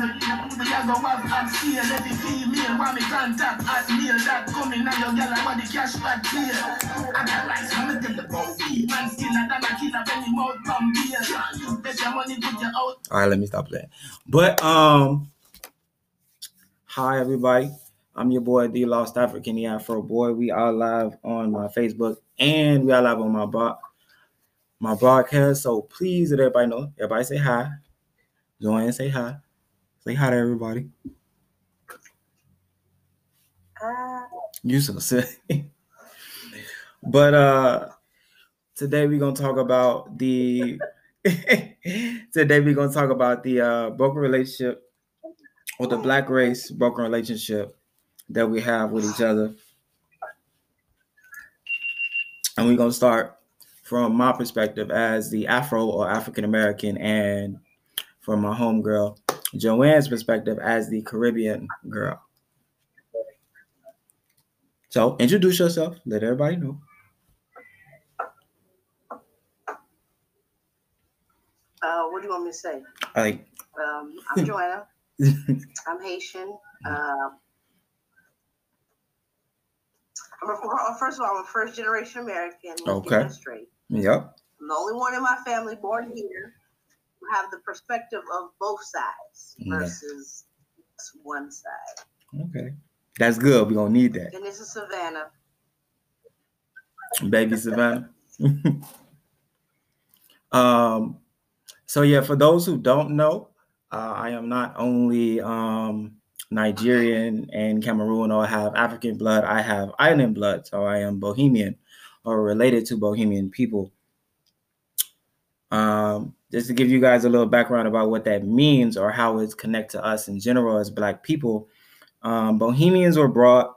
Alright, let me stop playing. But hi everybody. I'm your boy, the Lost African, the Afro Boy. We are live on my Facebook and we are live on my broadcast. So please let everybody know. Everybody say hi. Join and say hi. Say hi to everybody. Hi. You so silly. But today we're gonna talk about the broken relationship, or the black race broken relationship that we have with each other. And we're gonna start from my perspective as the Afro or African American, and from my homegirl Joanne's perspective as the Caribbean girl. So introduce yourself, let everybody know. What do you want me to say? I'm Joanna. I'm Haitian. I'm a first generation American. Okay. Yep. I'm the only one in my family born here who have the perspective of both sides versus one side. Okay. That's good. We're going to need that. And this is Savannah. Baby Savannah. So yeah, for those who don't know, I am not only Nigerian and Cameroon, or have African blood, I have island blood. So I am Bohemian, or related to Bohemian people. Just to give you guys a little background about what that means, or how it's connected to us in general as Black people. Bohemians were brought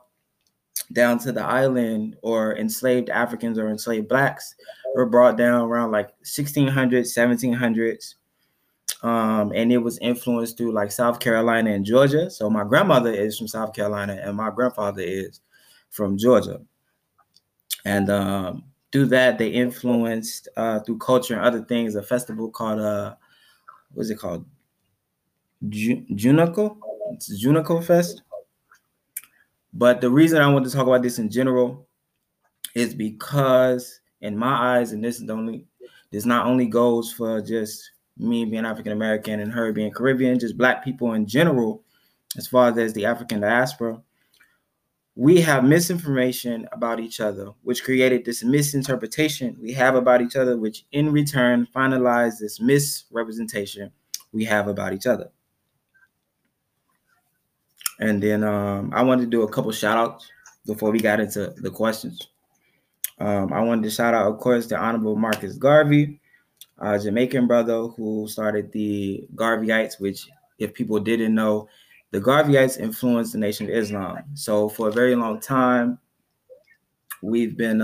down to the island, or enslaved Africans or enslaved Blacks were brought down around like 1600s, 1700s. And it was influenced through like South Carolina and Georgia. So my grandmother is from South Carolina and my grandfather is from Georgia. And through that, they influenced through culture and other things, a festival called, what's it called? Junkanoo? It's Junkanoo Fest. But the reason I want to talk about this in general is because in my eyes, and this not only goes for just me being African American and her being Caribbean, just Black people in general, as far as the African diaspora, we have misinformation about each other, which created this misinterpretation we have about each other, which in return finalized this misrepresentation we have about each other. And then I wanted to do a couple shout outs before we got into the questions. I wanted to shout out, of course, the Honorable Marcus Garvey, a Jamaican brother who started the Garveyites, which, if people didn't know, the Garveyites influenced the Nation of Islam. So for a very long time, we've been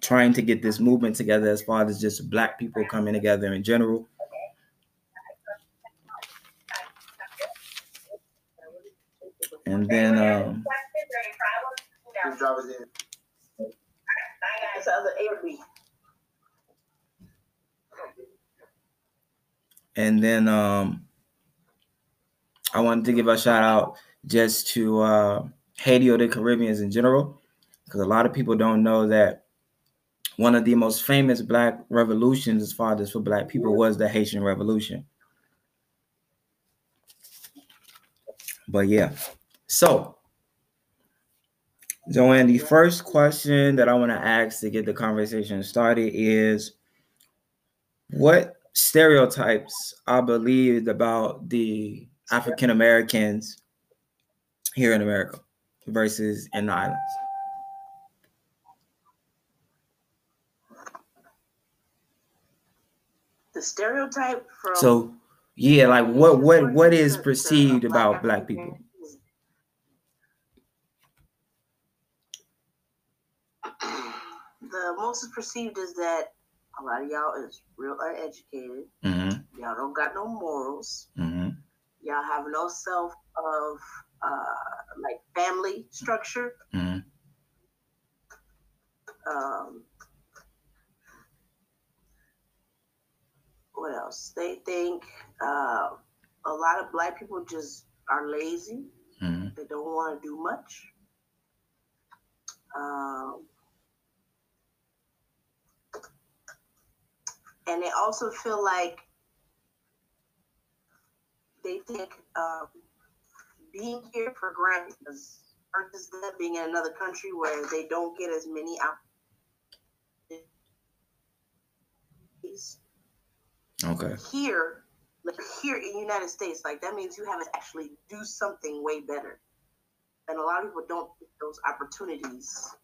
trying to get this movement together as far as just Black people coming together in general. And then I wanted to give a shout out just to Haiti, or the Caribbeans in general, because a lot of people don't know that one of the most famous Black revolutions as far as for Black people was the Haitian Revolution. But yeah, so Joanne, the first question that I want to ask to get the conversation started is, what stereotypes I believed about the African Americans here in America versus in the islands? The stereotype from like what is perceived about Black people? The most perceived is that a lot of y'all is real uneducated. Mm-hmm. Y'all don't got no morals. Mm-hmm. Y'all have no self of like family structure. Mm-hmm. What else? They think a lot of black people just are lazy. Mm-hmm. They don't want to do much. And they also feel like they take being here for granted, versus them being in another country where they don't get as many opportunities. Okay. Here, like here in the United States, like that means you have to actually do something way better. And a lot of people don't get those opportunities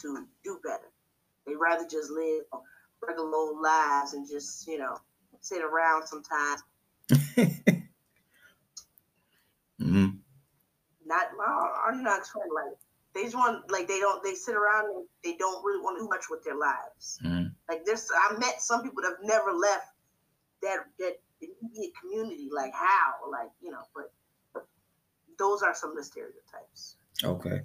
to do better. They rather just live regular old lives and just, you know, sit around sometimes. Mm-hmm. I'm not explaining, like they just want, like they sit around and they don't really want to do much with their lives. Mm-hmm. Like this, I met some people that have never left that immediate community. Like how, like, you know, but those are some of the stereotypes. Okay.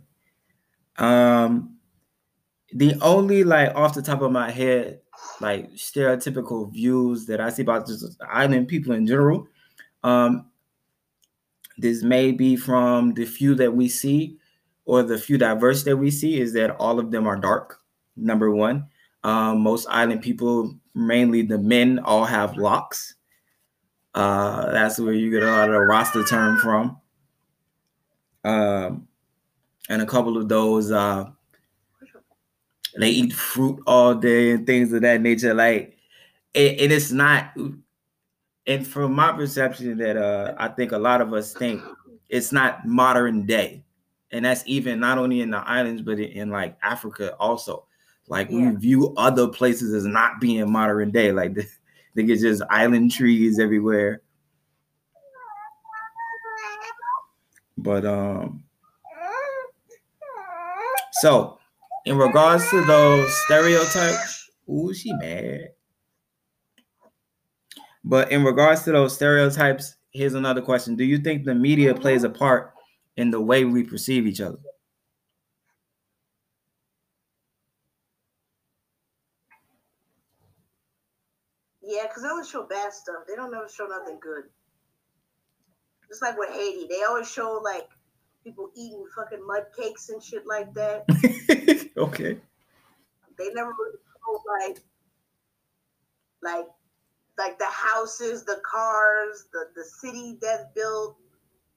The only, like, off the top of my head, like stereotypical views that I see about just island people in general, this may be from the few that we see, or the few diverse that we see, is that all of them are dark. Number one, most island people, mainly the men, all have locks. That's where you get a lot of the Rasta term from. And a couple of those, they eat fruit all day and things of that nature. Like it is not. And from my perception that I think a lot of us think it's not modern day. And that's even not only in the islands, but in like Africa also. Like we view other places as not being modern day. Like they get just island trees everywhere. But so in regards to those stereotypes, ooh, she mad. But in regards to those stereotypes, here's another question. Do you think the media plays a part in the way we perceive each other? Yeah, because they always show bad stuff. They don't ever show nothing good. Just like with Haiti. They always show, like, people eating fucking mud cakes and shit like that. Okay. They never really show, like the houses, the cars, the city that's built,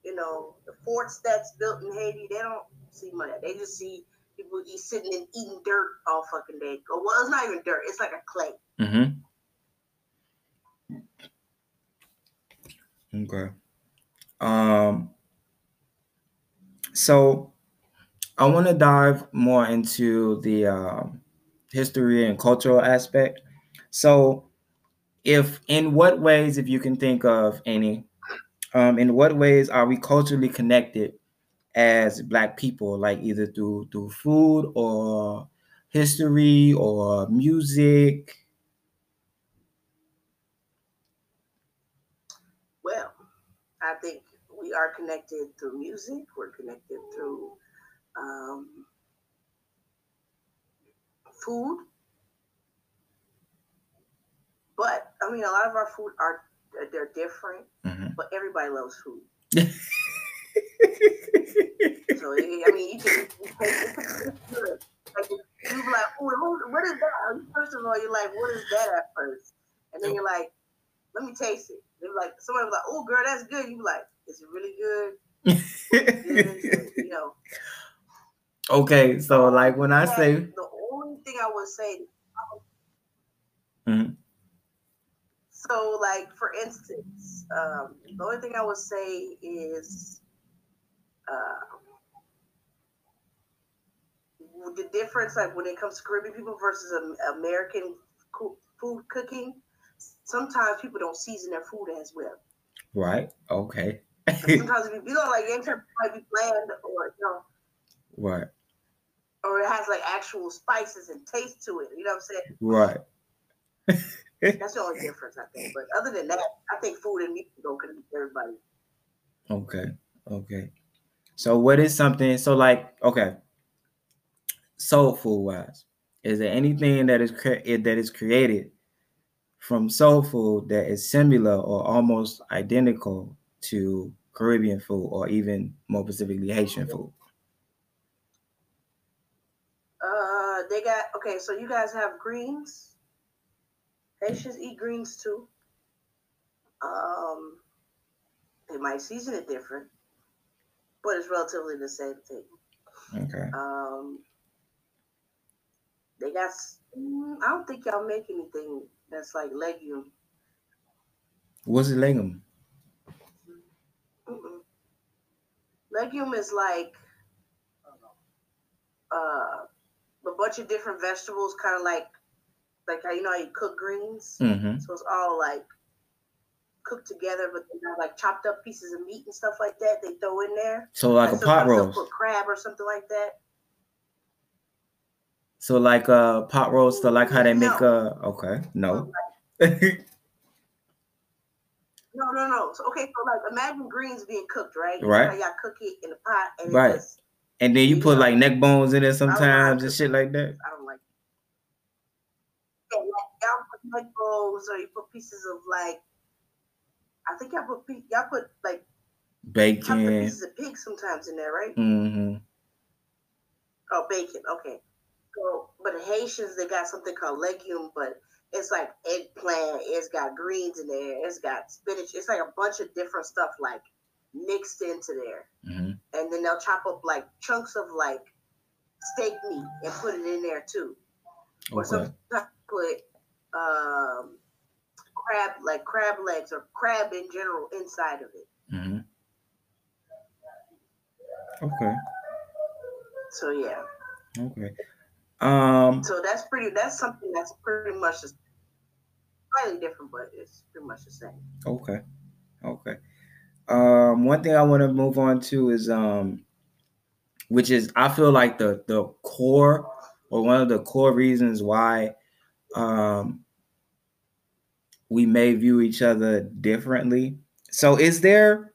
you know, the forts that's built in Haiti. They don't see money. They just see people sitting and eating dirt all fucking day. Well, it's not even dirt. It's like a clay. Mm-hmm. Okay. So I want to dive more into the history and cultural aspect. So if you can think of any, in what ways are we culturally connected as Black people, like either through food or history or music? Well, I think we are connected through music. We're connected through food. But I mean, a lot of our food they're different, mm-hmm. but everybody loves food. So I mean, you can like you be like, oh, what is that? First of all, you're like, what is that at first? And then you're like, let me taste it. They're like, somebody was like, oh girl, that's good. You be like, is it really good? You know. Okay, so like when I say the only thing I would say. Mm-hmm. So, like, for instance, the only thing I would say is the difference, like, when it comes to Caribbean people versus American food cooking, sometimes people don't season their food as well. Right. Okay. Sometimes you know, like, it might be bland or, you know. Right. Or it has, like, actual spices and taste to it. You know what I'm saying? Right. That's the only difference, I think. But other than that, I think food and music go connect everybody. Okay. So what is something? So like, okay. Soul food wise, is there anything that is created from soul food that is similar or almost identical to Caribbean food, or even more specifically Haitian food? They got, okay, so you guys have greens. Haitians eat greens too. They might season it different, but it's relatively the same thing. Okay. They got, I don't think y'all make anything that's like legume. What's a legume? Mm-mm. Legume is like a bunch of different vegetables, kind of like how, you know how you cook greens. Mm-hmm. So it's all like cooked together, but they have like chopped up pieces of meat and stuff like that they throw in there. So like a pot roast. Put crab or something like that. So like pot roast, or like how they make okay, no. No. So, okay, so like imagine greens being cooked, right? Right. You know, y'all cook it in the pot, and right. Just, and then you put like neck bones in there sometimes and shit like that. I don't like it. Yeah, y'all put neck bones, or you put pieces of like, I think y'all put like bacon, pieces of pig sometimes in there, right? Mm-hmm. Oh, bacon. Okay. So, but the Haitians, they got something called legume, but it's like eggplant, it's got greens in there, it's got spinach, it's like a bunch of different stuff like mixed into there. Mm-hmm. And then they'll chop up like chunks of like steak meat and put it in there too. Okay. Or sometimes put crab, like crab legs or crab in general inside of it. Mm-hmm. Okay. So yeah. Okay. So that's something that's pretty much slightly different, but it's pretty much the same. Okay. One thing I want to move on to is, which is, I feel like the core, or one of the core reasons why, we may view each other differently. So is there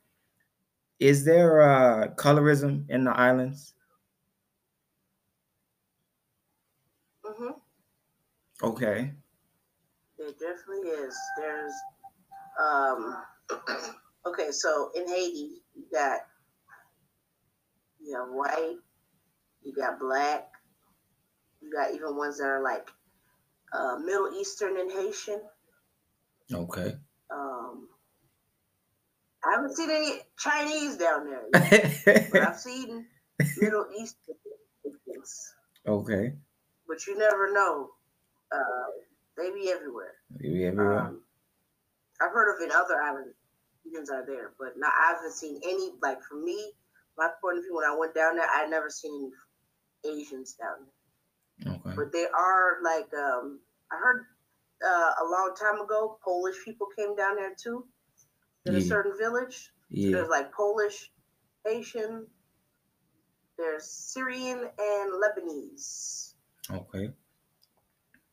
colorism in the islands? Okay. It definitely is. There's, okay, so in Haiti, you have white, you got black, you got even ones that are like Middle Eastern and Haitian. Okay. I haven't seen any Chinese down there yet, but I've seen Middle Eastern. Okay. But you never know. They be everywhere. I've heard of in other islands are there, but not. I haven't seen any. Like for me, my point of view, when I went down there, I never seen any Asians down there. Okay. But they are like I heard a long time ago, Polish people came down there too. In a certain village, so there's like Polish, Asian, there's Syrian and Lebanese. Okay.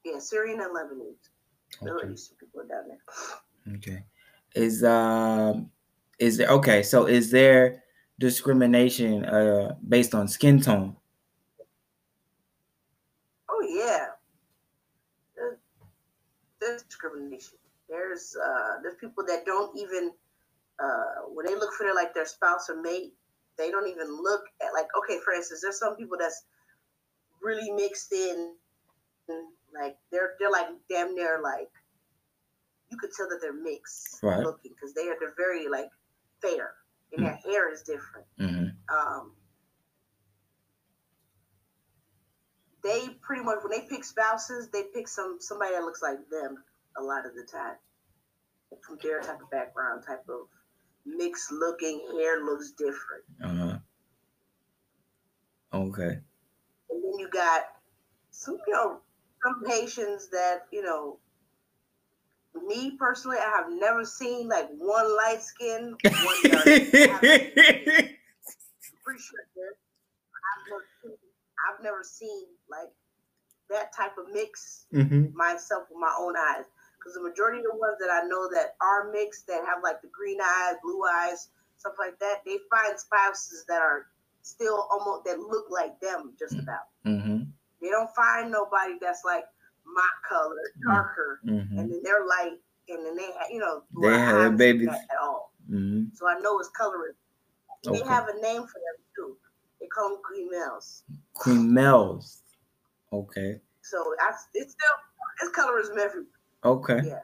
Yeah, Syrian and Lebanese. Middle Eastern people down there. Okay. Is there discrimination based on skin tone? Oh yeah. There's discrimination. There's people that don't even when they look for their spouse or mate, they don't even look at for instance, there's some people that's really mixed in. Like they're like damn near like you could tell that they're mixed looking because they're very like fair and their hair is different. Mm-hmm. They pretty much when they pick spouses, they pick somebody that looks like them a lot of the time from their type of background, type of mixed looking hair looks different. Okay. And then you got some Haitians that, me personally, I have never seen one light skin, one dark skin. I've never seen that type of mix myself with my own eyes. Because the majority of the ones that I know that are mixed, that have the green eyes, blue eyes, stuff like that, they find spouses that are still almost, that look like them just about. Mm-hmm. They don't find nobody that's my color, darker, and then they're light, and then they have, they have babies at all. Mm-hmm. So I know it's colorism. Okay. They have a name for them too. They call them Cremels. Cremels. Okay. So it's colorism everywhere. Okay. Yeah.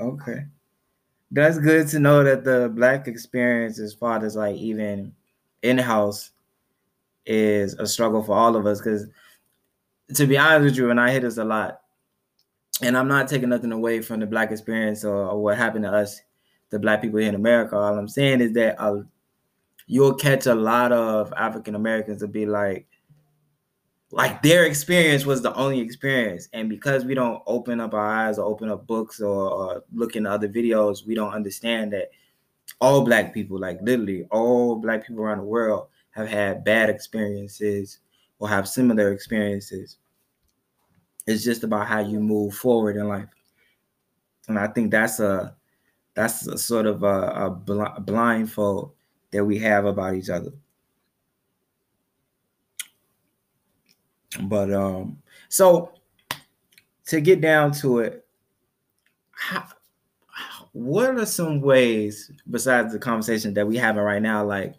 Okay. That's good to know that the Black experience, as far as like even in-house, is a struggle for all of us. Because to be honest with you, and I hit us a lot, and I'm not taking nothing away from the Black experience or what happened to us, the Black people here in America. All I'm saying is that you'll catch a lot of African Americans to be like their experience was the only experience. And because we don't open up our eyes or open up books or look into other videos, we don't understand that all Black people, like literally all Black people around the world, have had bad experiences or have similar experiences. It's just about how you move forward in life. And I think that's a sort of a blindfold that we have about each other. But so to get down to it, what are some ways, besides the conversation that we're having right now, like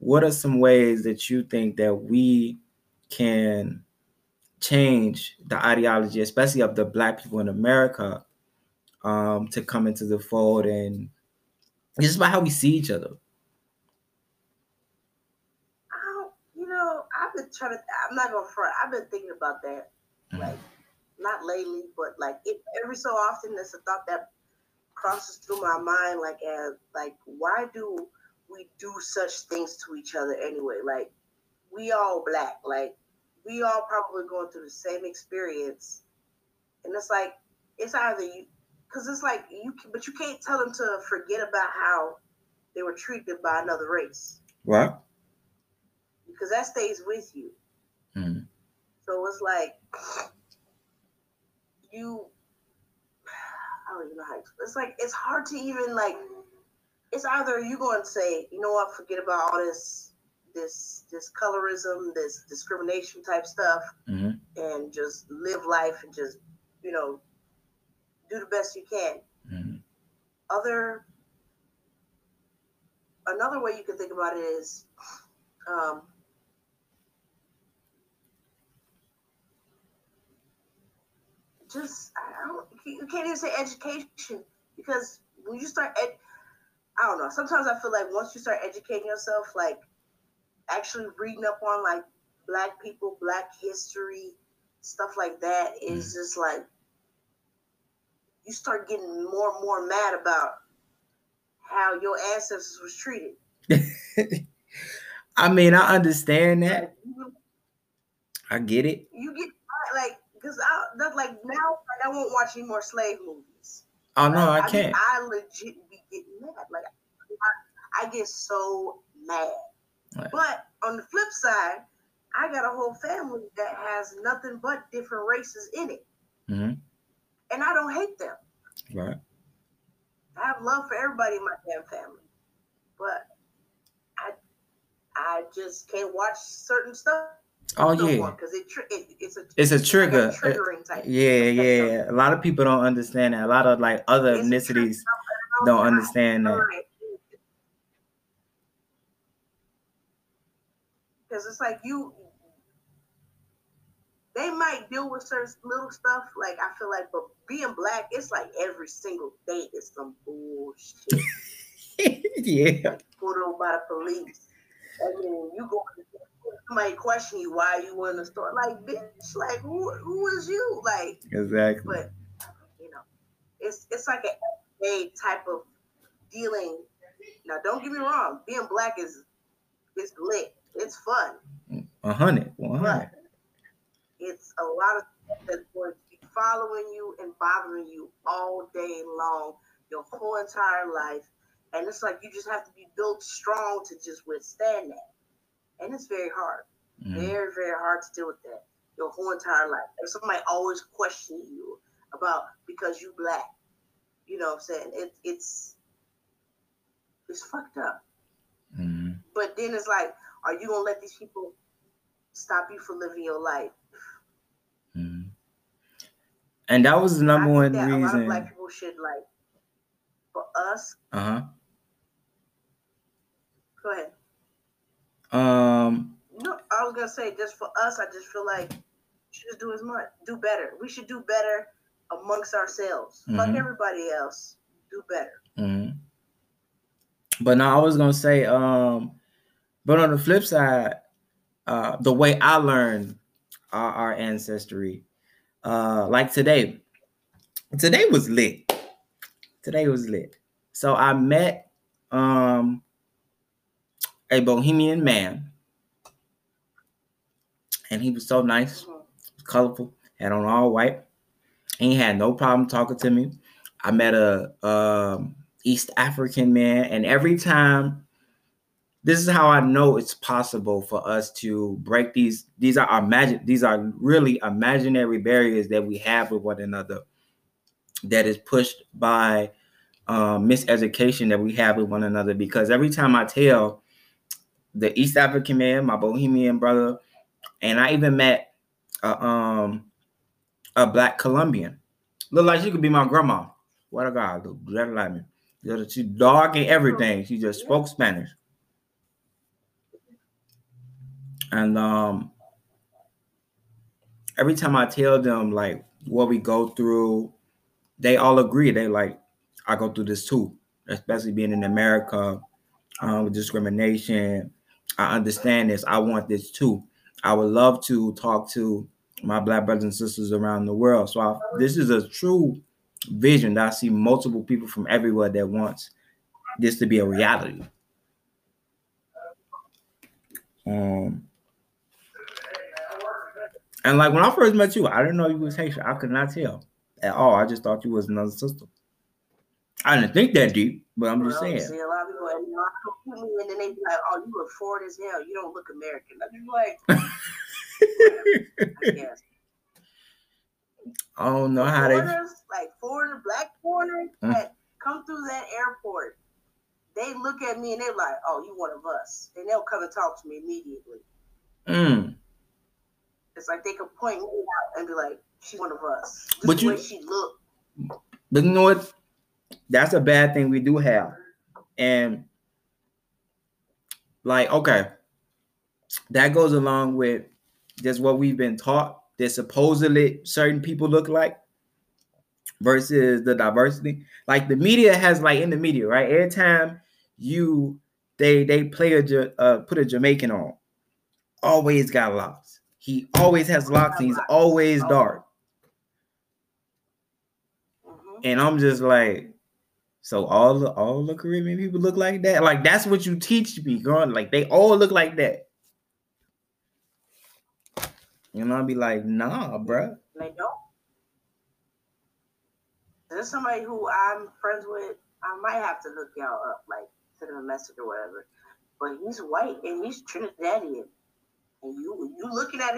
what are some ways that you think that we can change the ideology, especially of the Black people in America, to come into the fold? And it's just about how we see each other. I'm not gonna front. I've been thinking about that, like not lately, but like every so often, there's a thought that crosses through my mind, like why do we do such things to each other anyway? Like we all Black, like we all probably going through the same experience, and it's like it's either you, because it's like you, but you can't tell them to forget about how they were treated by another race. What? Because that stays with you. Mm-hmm. So it's like I don't even know how. It's like it's hard to even like. It's either you going to say, you know what, forget about all this colorism, this discrimination type stuff, mm-hmm. and just live life and just do the best you can. Mm-hmm. Another way you can think about it is. You can't even say education, because when you start, I don't know, sometimes I feel like once you start educating yourself, like actually reading up on like Black people, Black history, stuff like that, is just like, you start getting more and more mad about how your ancestors was treated. I mean, I understand that. I get it. You get like, because now I won't watch any more slave movies. Oh no, I can't. I legit be getting mad. Like I get so mad. Right. But on the flip side, I got a whole family that has nothing but different races in it, mm-hmm. and I don't hate them. Right. I have love for everybody in my damn family, but. I just can't watch certain stuff. Oh yeah, because it's a trigger. Like a triggering type. Yeah. A lot of people don't understand that. A lot of like other ethnicities don't understand that. Because it's like they might deal with certain little stuff. Like I feel like, but being Black, it's like every single day is some bullshit. Yeah, like, pulled over by the police. I mean, you go. Somebody question you why you were in the store, like bitch, like who is you, like exactly. But it's like an everyday type of dealing. Now, don't get me wrong, being Black is lit. It's fun. 100. It's a lot of stuff that's going to be following you and bothering you all day long, your whole entire life. And it's like you just have to be built strong to just withstand that. And it's very hard. Mm-hmm. Very, very hard to deal with that your whole entire life. And somebody always questioning you about because you Black. You know what I'm saying? It's fucked up. Mm-hmm. But then it's like, are you going to let these people stop you from living your life? Mm-hmm. And that was the number one reason. A lot of Black people should, like, for us, No, I was gonna say, just for us, I just feel like we should just do as much, do better. We should do better amongst ourselves. Mm-hmm. Fuck everybody else. Do better. Mm-hmm. But no, I was gonna say, but on the flip side, the way I learned our ancestry, like today was lit. Today was lit. So I met a Bohemian man, and he was so nice, colorful, had on all white, and he had no problem talking to me. I met a East African man, and every time, this is how I know it's possible for us to break these are really imaginary barriers that we have with one another, that is pushed by miseducation that we have with one another. Because every time I tell the East African man, my Bohemian brother, and I even met a Black Colombian, look like she could be my grandma. What a God, look just like me. She's dark and everything. She just spoke Spanish. And every time I tell them like what we go through, they all agree. They like, I go through this too, especially being in America with discrimination. I understand this. I want this too. I would love to talk to my Black brothers and sisters around the world. So this is a true vision that I see multiple people from everywhere that wants this to be a reality. And like when I first met you, I didn't know you was Haitian. I could not tell at all. I just thought you was another sister. I didn't think that deep, but I'm just saying. See, a lot of people, and then they be like, "Oh, you look foreign as hell. You don't look American." I be like, I guess. I don't know how they like foreigner, Black foreigners that come through that airport. They look at me and they're like, "Oh, you one of us," and they'll come and talk to me immediately. It's like they can point me out and be like, "She's one of us." Just but the way she look. But you know what? That's a bad thing we do have. And like, okay, that goes along with just what we've been taught that supposedly certain people look like versus the diversity. Like the media has, like in the media, right? Every time they play put a Jamaican on, always got locks. He always has locks. He's always dark. And I'm just like, so all the Caribbean people look like that? Like, that's what you teach me, girl. Like, they all look like that. And I'll be like, nah, bruh. They don't. There's somebody who I'm friends with. I might have to look y'all up, like, send him a message or whatever. But he's white, and he's Trinidadian. And you looking at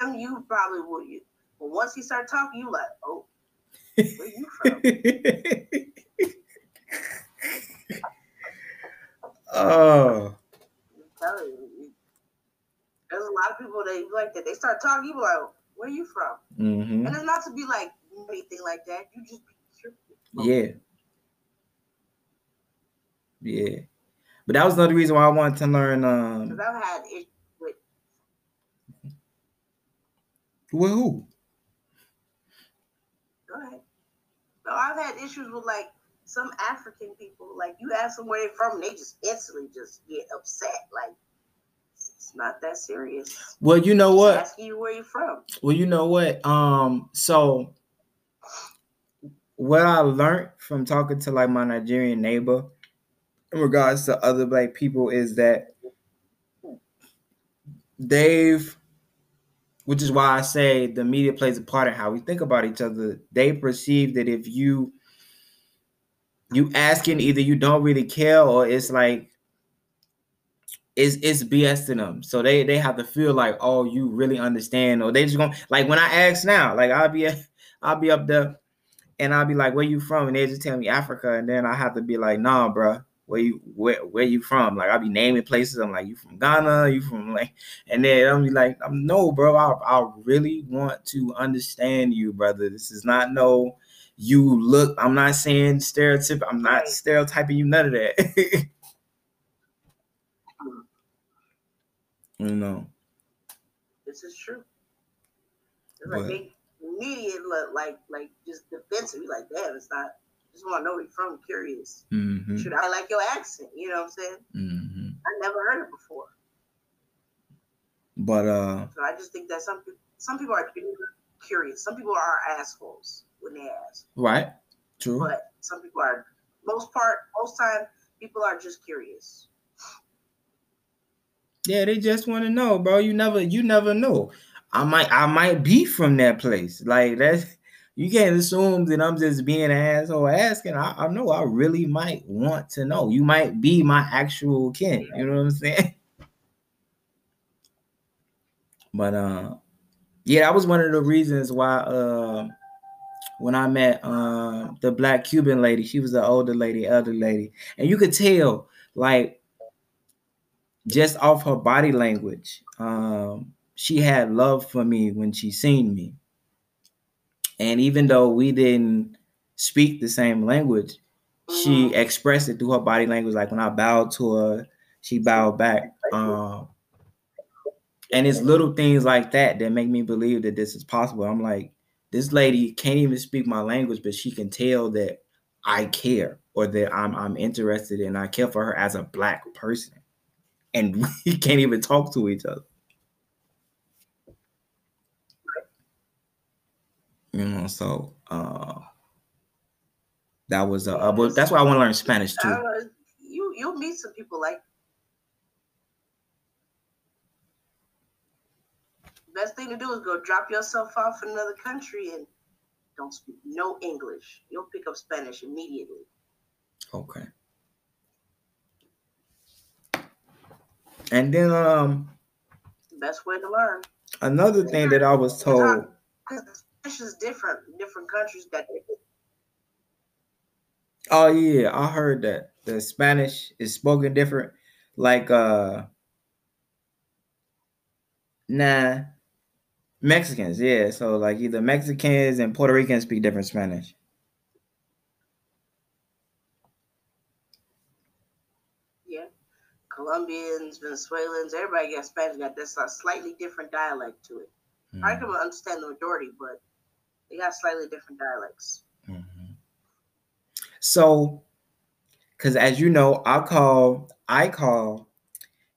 him, you probably would. But once he starts talking, you like, oh. Where you from? Oh. I'm telling you, there's a lot of people that like that. They start talking, you be like, "Where are you from?" Mm-hmm. And it's not to be like anything like that. You just be tripping. Yeah. But that was another reason why I wanted to learn. Because I've had issues with. With who? I've had issues with like some African people. Like you ask them where they're from, they just instantly just get upset. Like it's not that serious. Well, you know what? Just asking you where you're from. Well, you know what? So what I learned from talking to like my Nigerian neighbor in regards to other Black people is that which is why I say the media plays a part in how we think about each other. They perceive that if you asking, either you don't really care or it's like it's BS to them. So they have to feel like, oh, you really understand, or they just gonna like when I ask now, like I'll be up there and I'll be like, "Where you from?" And they just tell me Africa, and then I have to be like, "Nah, bro. Where you from?" Like I'll be naming places. I'm like, "You from Ghana? You from like?" And then I'll be like, "No, bro. I really want to understand you, brother. This is not no. You look. I'm not saying stereotype. I'm not stereotyping you. None of that." You know. This is true. It's like they immediately look like just defensive. You're like, damn, it's not. Just want to know where you're from. Curious. Mm-hmm. Should I like your accent? You know what I'm saying? Mm-hmm. I never heard it before. But so I just think that some people are curious. Some people are assholes when they ask. Right. True. But some people are. Most time, people are just curious. Yeah, they just want to know, bro. You never know. I might be from that place. Like that's, you can't assume that I'm just being an asshole asking. I know I really might want to know. You might be my actual kin. You know what I'm saying? But yeah, that was one of the reasons why when I met the black Cuban lady, she was an older lady, elder lady, and you could tell like just off her body language, she had love for me when she seen me. And even though we didn't speak the same language, she expressed it through her body language. Like when I bowed to her, she bowed back. And it's little things like that that make me believe that this is possible. I'm like, this lady can't even speak my language, but she can tell that I care or that I'm interested and I care for her as a black person. And we can't even talk to each other. You know, so that was a but that's why I want to learn Spanish too. You'll meet some people like. Best thing to do is go drop yourself off in another country and don't speak no English. You'll pick up Spanish immediately. Okay. And then best way to learn. Another thing that I was told. Spanish is different countries got different. Oh yeah, I heard that the Spanish is spoken different. Like Mexicans, yeah. So like either Mexicans and Puerto Ricans speak different Spanish. Yeah. Colombians, Venezuelans, everybody got Spanish, got this slightly different dialect to it. Mm-hmm. I can understand the majority, but they got slightly different dialects. Mm-hmm. So, because as you know, I call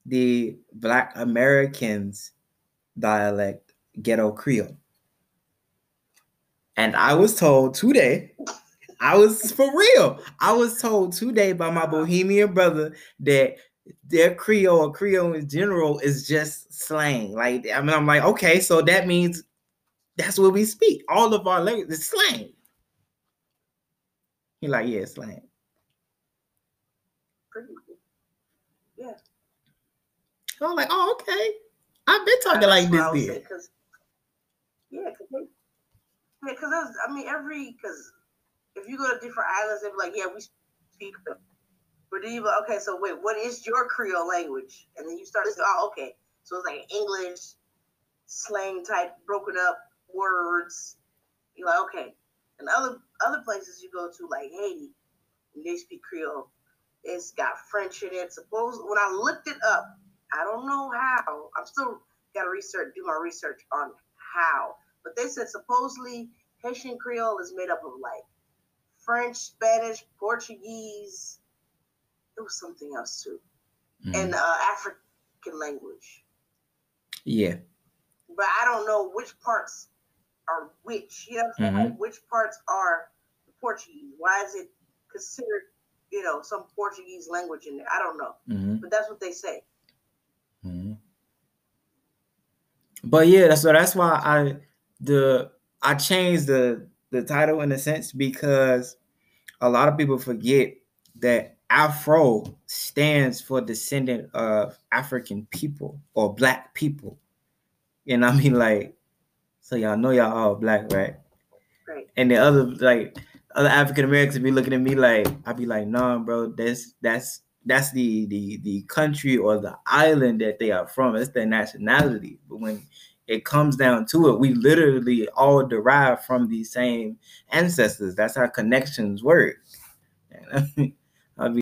the Black Americans dialect ghetto Creole. And I was told today, I was told today by my Bohemian brother that their Creole in general is just slang. Like, I mean, I'm like, okay, so that means that's what we speak. All of our language is slang. He's like, yeah, slang. Pretty cool. Yeah. So I'm like, oh, okay. I've been talking like this then. Because if you go to different islands, they're like, yeah, we speak. But even okay, so wait, what is your Creole language? And then you start to say, oh, okay, so it's like English slang type, broken up words. You're like, okay. And other places you go to, like Haiti, and they speak Creole. It's got French in it. Suppose when I looked it up, I don't know how. I'm still gotta do my research on how. But they said supposedly Haitian Creole is made up of like French, Spanish, Portuguese. It was something else too, and African language. Yeah, but I don't know which parts are which. You know, what I'm saying? Like which parts are the Portuguese? Why is it considered, you know, some Portuguese language in there? I don't know, but that's what they say. Mm-hmm. But yeah, so that's why I changed the title in a sense because a lot of people forget that Afro stands for descendant of African people or black people. And I mean, like, so y'all know y'all all black, right? Right. And the other African Americans be looking at me like, I'd be like, nah, bro, that's the country or the island that they are from. It's their nationality. But when it comes down to it, we literally all derive from the same ancestors. That's how connections work. You know?